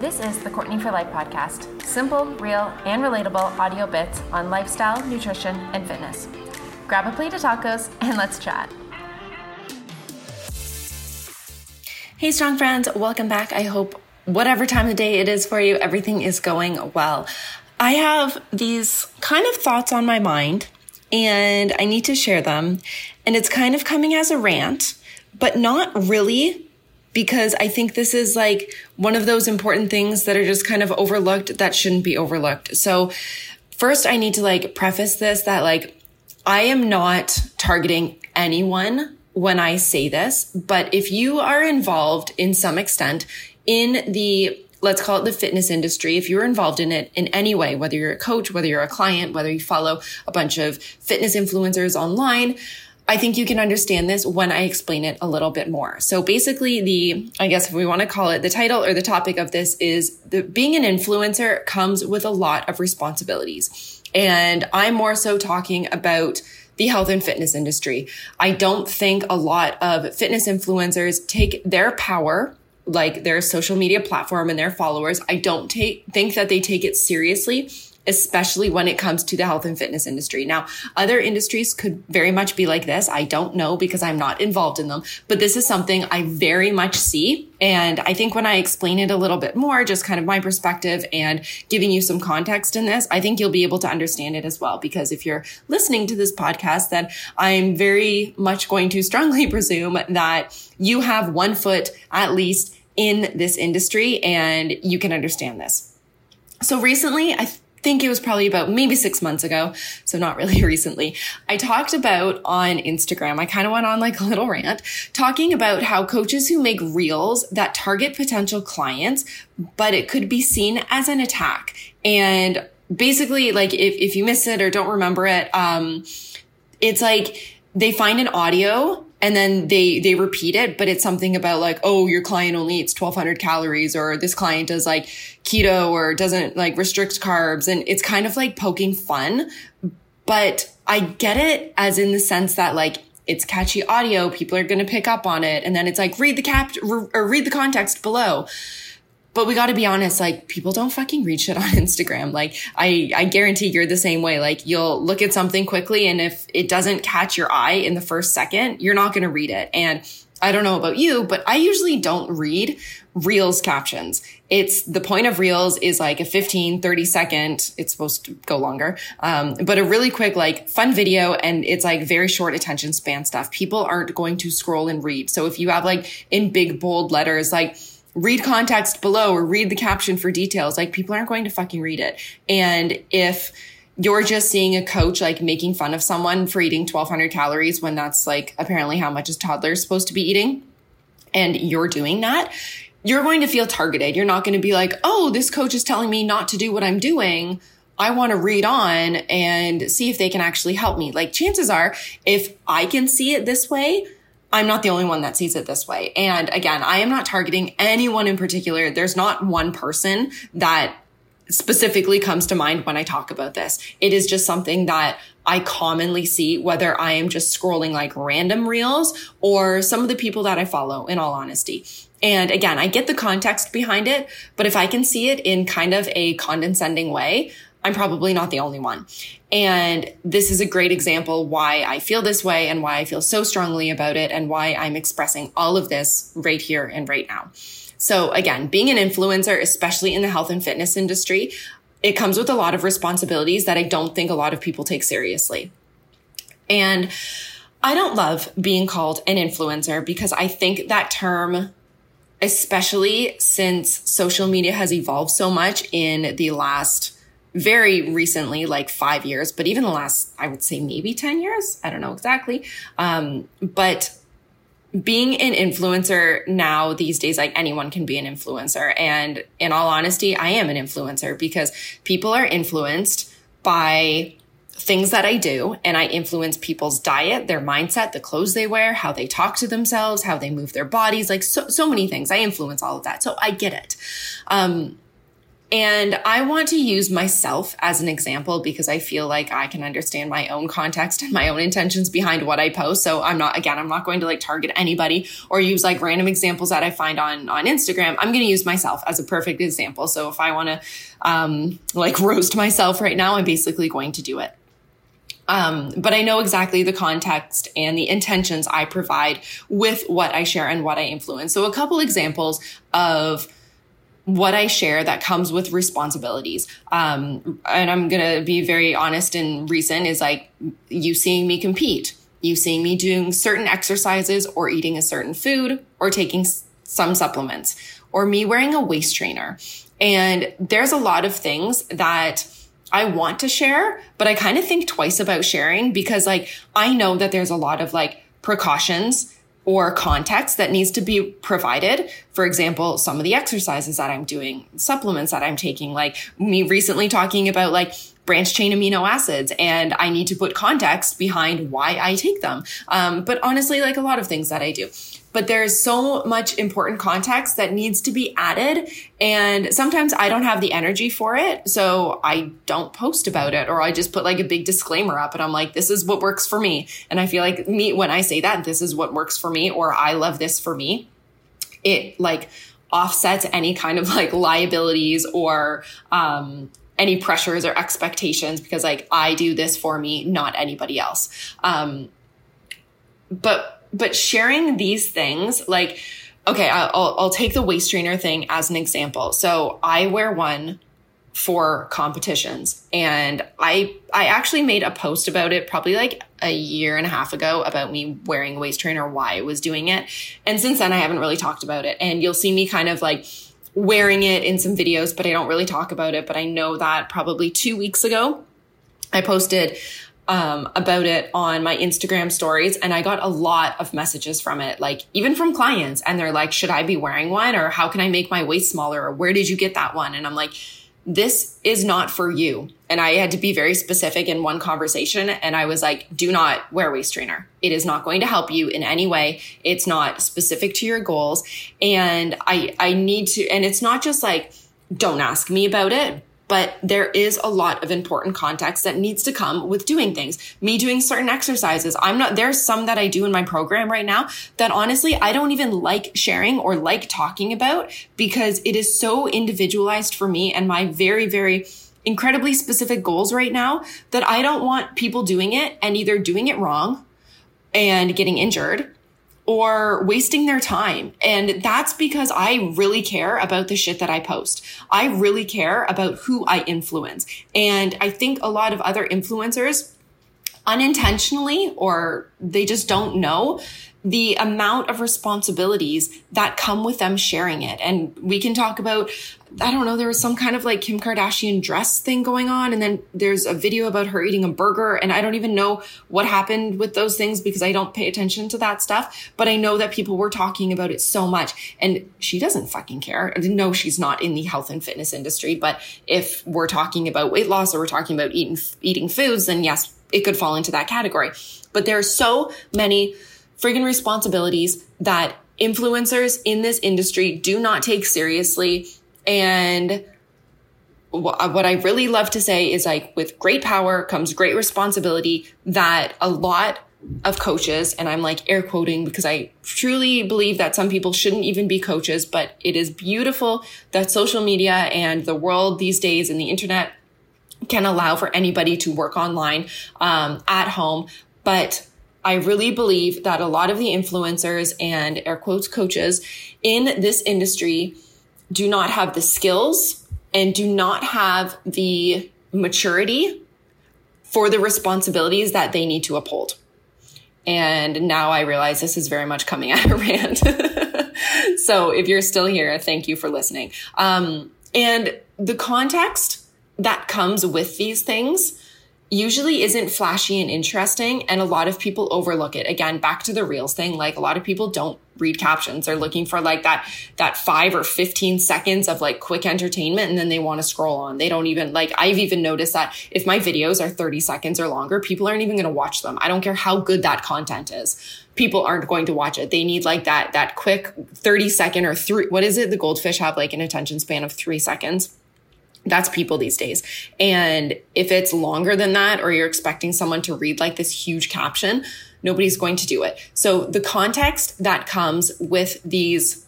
This is the Courtney for Life podcast. Simple, real, and relatable audio bits on lifestyle, nutrition, and fitness. Grab a plate of tacos and let's chat. Hey, strong friends. Welcome back. I hope whatever time of day it is for you, everything is going well. I have these kind of thoughts on my mind and I need to share them. And it's kind of coming as a rant, but not really, because I think this is like one of those important things that are just kind of overlooked that shouldn't be overlooked. So first I need to preface this that I am not targeting anyone when I say this, but if you are involved in some extent in the, let's call it the fitness industry, if you're involved in it in any way, whether you're a coach, whether you're a client, whether you follow a bunch of fitness influencers online, I think you can understand this when I explain it a little bit more. So basically I guess if we want to call it the title or the topic of this is being an influencer comes with a lot of responsibilities. And I'm more so talking about the health and fitness industry. I don't think a lot of fitness influencers take their power, like their social media platform and their followers. I don't think that they take it seriously, especially when it comes to the health and fitness industry. Now, other industries could very much be like this. I don't know because I'm not involved in them, but this is something I very much see. And I think when I explain it a little bit more, just kind of my perspective and giving you some context in this, I think you'll be able to understand it as well. Because if you're listening to this podcast, then I'm very much going to strongly presume that you have one foot at least in this industry and you can understand this. So recently, I think it was probably about maybe 6 months ago, so not really recently, I talked about on Instagram, I kind of went on a little rant, talking about how coaches who make reels that target potential clients, but it could be seen as an attack. And basically, if you miss it or don't remember it, it's they find an audio and then they repeat it, but it's something about oh, your client only eats 1,200 calories, or this client does keto or doesn't restrict carbs. And it's kind of poking fun, but I get it as in the sense that it's catchy audio. People are going to pick up on it. And then it's read the read the context below. But we got to be honest, people don't fucking read shit on Instagram. I guarantee you're the same way. You'll look at something quickly, and if it doesn't catch your eye in the first second, you're not going to read it. And I don't know about you, but I usually don't read Reels captions. It's the point of Reels is a 15, 30 second. It's supposed to go longer. But a really quick, fun video. And it's very short attention span stuff. People aren't going to scroll and read. So if you have in big bold letters, read context below or read the caption for details. People aren't going to fucking read it. And if you're just seeing a coach, making fun of someone for eating 1,200 calories when that's apparently how much a toddler is supposed to be eating, and you're doing that, you're going to feel targeted. You're not going to be oh, this coach is telling me not to do what I'm doing. I want to read on and see if they can actually help me. Chances are, if I can see it this way, I'm not the only one that sees it this way. And again, I am not targeting anyone in particular. There's not one person that specifically comes to mind when I talk about this. It is just something that I commonly see, whether I am just scrolling random reels or some of the people that I follow, in all honesty. And again, I get the context behind it, but if I can see it in kind of a condescending way, I'm probably not the only one. And this is a great example why I feel this way and why I feel so strongly about it and why I'm expressing all of this right here and right now. So again, being an influencer, especially in the health and fitness industry, it comes with a lot of responsibilities that I don't think a lot of people take seriously. And I don't love being called an influencer because I think that term, especially since social media has evolved so much in the last very recently, 5 years, but even the last, I would say maybe 10 years. I don't know exactly. But being an influencer now these days, anyone can be an influencer. And in all honesty, I am an influencer because people are influenced by things that I do. And I influence people's diet, their mindset, the clothes they wear, how they talk to themselves, how they move their bodies, so many things. I influence all of that. So I get it. And I want to use myself as an example because I feel like I can understand my own context and my own intentions behind what I post. So I'm not going to like target anybody or use like random examples that I find on Instagram. I'm going to use myself as a perfect example. So if I want to like roast myself right now, I'm basically going to do it. But I know exactly the context and the intentions I provide with what I share and what I influence. So a couple examples of what I share that comes with responsibilities. And I'm going to be very honest and recent is like you seeing me compete, you seeing me doing certain exercises or eating a certain food or taking some supplements or me wearing a waist trainer. And there's a lot of things that I want to share, but I kind of think twice about sharing because like I know that there's a lot of like precautions or context that needs to be provided. For example, some of the exercises that I'm doing, supplements that I'm taking, like me recently talking about like branched chain amino acids, and I need to put context behind why I take them. But honestly, like a lot of things that I do. But there's so much important context that needs to be added. And sometimes I don't have the energy for it. So I don't post about it, or I just put like a big disclaimer up and I'm like, this is what works for me. And I feel like me, when I say that, this is what works for me, or I love this for me, it like offsets any kind of like liabilities or, any pressures or expectations because like I do this for me, not anybody else. But sharing these things, like, okay, I'll take the waist trainer thing as an example. So I wear one for competitions, and I actually made a post about it probably like a year and a half ago about me wearing a waist trainer, why I was doing it. And since then I haven't really talked about it, and you'll see me kind of like wearing it in some videos, but I don't really talk about it. But I know that probably 2 weeks ago I posted about it on my Instagram stories. And I got a lot of messages from it, like even from clients. And they're like, should I be wearing one? Or how can I make my waist smaller? Or where did you get that one? And I'm like, this is not for you. And I had to be very specific in one conversation. And I was like, do not wear a waist trainer. It is not going to help you in any way. It's not specific to your goals. And I need to, and it's not just like, don't ask me about it. But there is a lot of important context that needs to come with doing things. Me doing certain exercises. There's some that I do in my program right now that honestly, I don't even like sharing or like talking about because it is so individualized for me and my very, very incredibly specific goals right now that I don't want people doing it and either doing it wrong and getting injured or wasting their time. And that's because I really care about the shit that I post. I really care about who I influence. And I think a lot of other influencers unintentionally, or they just don't know the amount of responsibilities that come with them sharing it. And we can talk about, I don't know, there was some kind of like Kim Kardashian dress thing going on. And then there's a video about her eating a burger. And I don't even know what happened with those things because I don't pay attention to that stuff. But I know that people were talking about it so much. And she doesn't fucking care. No, she's not in the health and fitness industry. But if we're talking about weight loss or we're talking about eating foods, then yes, it could fall into that category. But there are so many friggin' responsibilities that influencers in this industry do not take seriously. And what I really love to say is like with great power comes great responsibility, that a lot of coaches, and I'm like air quoting because I truly believe that some people shouldn't even be coaches, but it is beautiful that social media and the world these days and the internet can allow for anybody to work online, at home. But I really believe that a lot of the influencers and air quotes coaches in this industry do not have the skills and do not have the maturity for the responsibilities that they need to uphold. And now I realize this is very much coming at a rant. So if you're still here, thank you for listening. And the context that comes with these things usually isn't flashy and interesting. And a lot of people overlook it. Again, back to the Reels thing. Like a lot of people don't read captions. They're looking for like that 5 or 15 seconds of like quick entertainment. And then they want to scroll on. They don't even like, I've even noticed that if my videos are 30 seconds or longer, people aren't even going to watch them. I don't care how good that content is. People aren't going to watch it. They need like that quick 30 second or 3. What is it? The goldfish have like an attention span of 3 seconds. That's people these days. And if it's longer than that, or you're expecting someone to read like this huge caption, nobody's going to do it. So the context that comes with these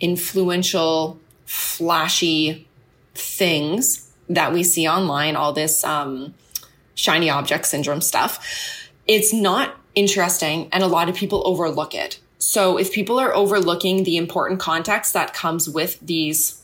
influential, flashy things that we see online, all this shiny object syndrome stuff, it's not interesting. And a lot of people overlook it. So if people are overlooking the important context that comes with these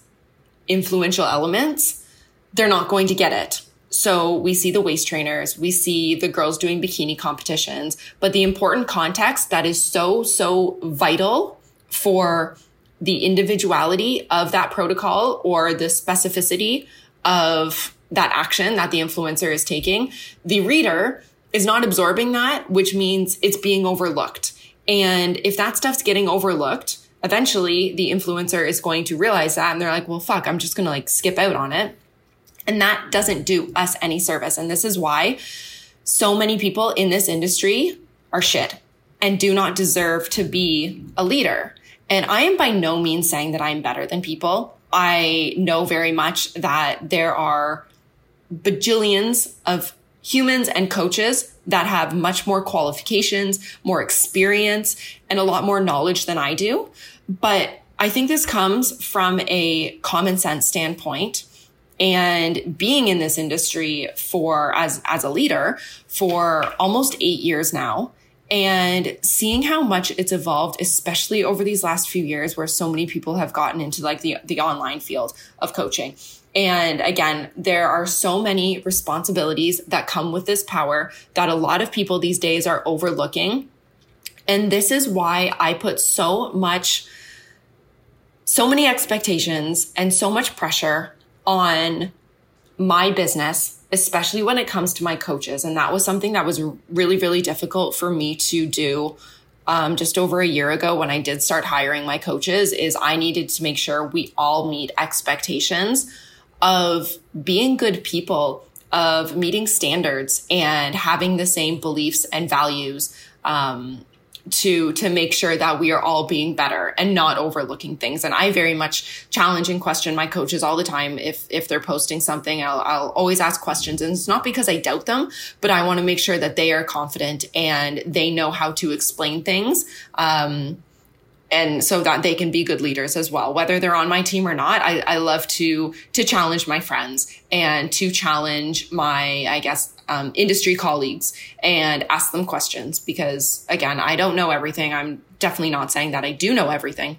influential elements, they're not going to get it. So we see the waist trainers, we see the girls doing bikini competitions, but the important context that is so, so vital for the individuality of that protocol or the specificity of that action that the influencer is taking, the reader is not absorbing that, which means it's being overlooked. And if that stuff's getting overlooked, eventually the influencer is going to realize that and they're like, well, fuck, I'm just going to like skip out on it. And that doesn't do us any service. And this is why so many people in this industry are shit and do not deserve to be a leader. And I am by no means saying that I'm better than people. I know very much that there are bajillions of humans and coaches that have much more qualifications, more experience, and a lot more knowledge than I do. But I think this comes from a common sense standpoint. And being in this industry for, as a leader, for almost 8 years now, and seeing how much it's evolved, especially over these last few years where so many people have gotten into like the online field of coaching. And again, there are so many responsibilities that come with this power that a lot of people these days are overlooking. And this is why I put so many expectations and so much pressure on my business, especially when it comes to my coaches. And that was something that was really, really difficult for me to do just over a year ago when I did start hiring my coaches, is I needed to make sure we all meet expectations of being good people, of meeting standards and having the same beliefs and values to make sure that we are all being better and not overlooking things. And I very much challenge and question my coaches all the time. If they're posting something, I'll always ask questions. And it's not because I doubt them, but I want to make sure that they are confident and they know how to explain things. And so that they can be good leaders as well, whether they're on my team or not. I love to challenge my friends and to challenge my, industry colleagues and ask them questions because, again, I don't know everything. I'm definitely not saying that I do know everything,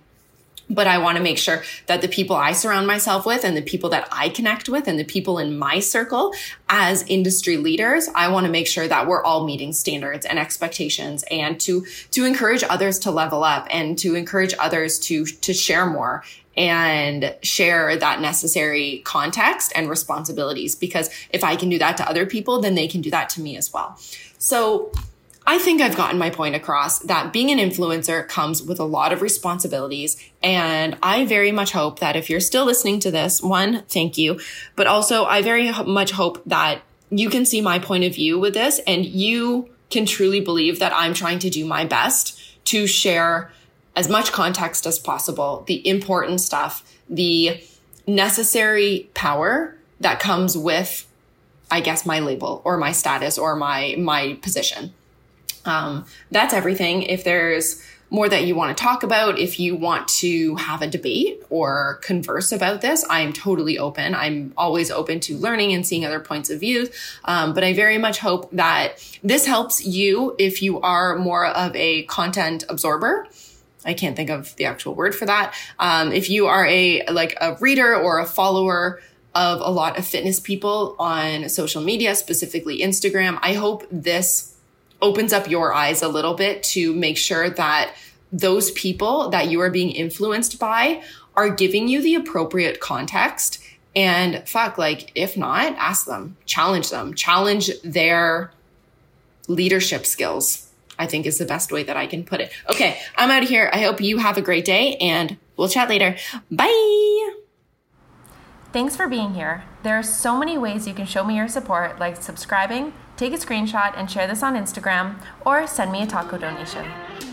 but I want to make sure that the people I surround myself with and the people that I connect with and the people in my circle as industry leaders, I want to make sure that we're all meeting standards and expectations and to encourage others to level up and to encourage others to share more and share that necessary context and responsibilities. Because if I can do that to other people, then they can do that to me as well. So I think I've gotten my point across that being an influencer comes with a lot of responsibilities. And I very much hope that if you're still listening to this, one, thank you. But also I very much hope that you can see my point of view with this and you can truly believe that I'm trying to do my best to share as much context as possible, the important stuff, the necessary power that comes with, I guess, my label or my status or my position. That's everything. If there's more that you want to talk about, if you want to have a debate or converse about this, I'm totally open. I'm always open to learning and seeing other points of view. But I very much hope that this helps you if you are more of a content absorber. I can't think of the actual word for that. If you are a reader or a follower of a lot of fitness people on social media, specifically Instagram, I hope this opens up your eyes a little bit to make sure that those people that you are being influenced by are giving you the appropriate context. And fuck, like, if not, ask them, challenge their leadership skills, I think is the best way that I can put it. Okay, I'm out of here. I hope you have a great day and we'll chat later. Bye. Thanks for being here. There are so many ways you can show me your support, like subscribing, take a screenshot and share this on Instagram, or send me a taco donation.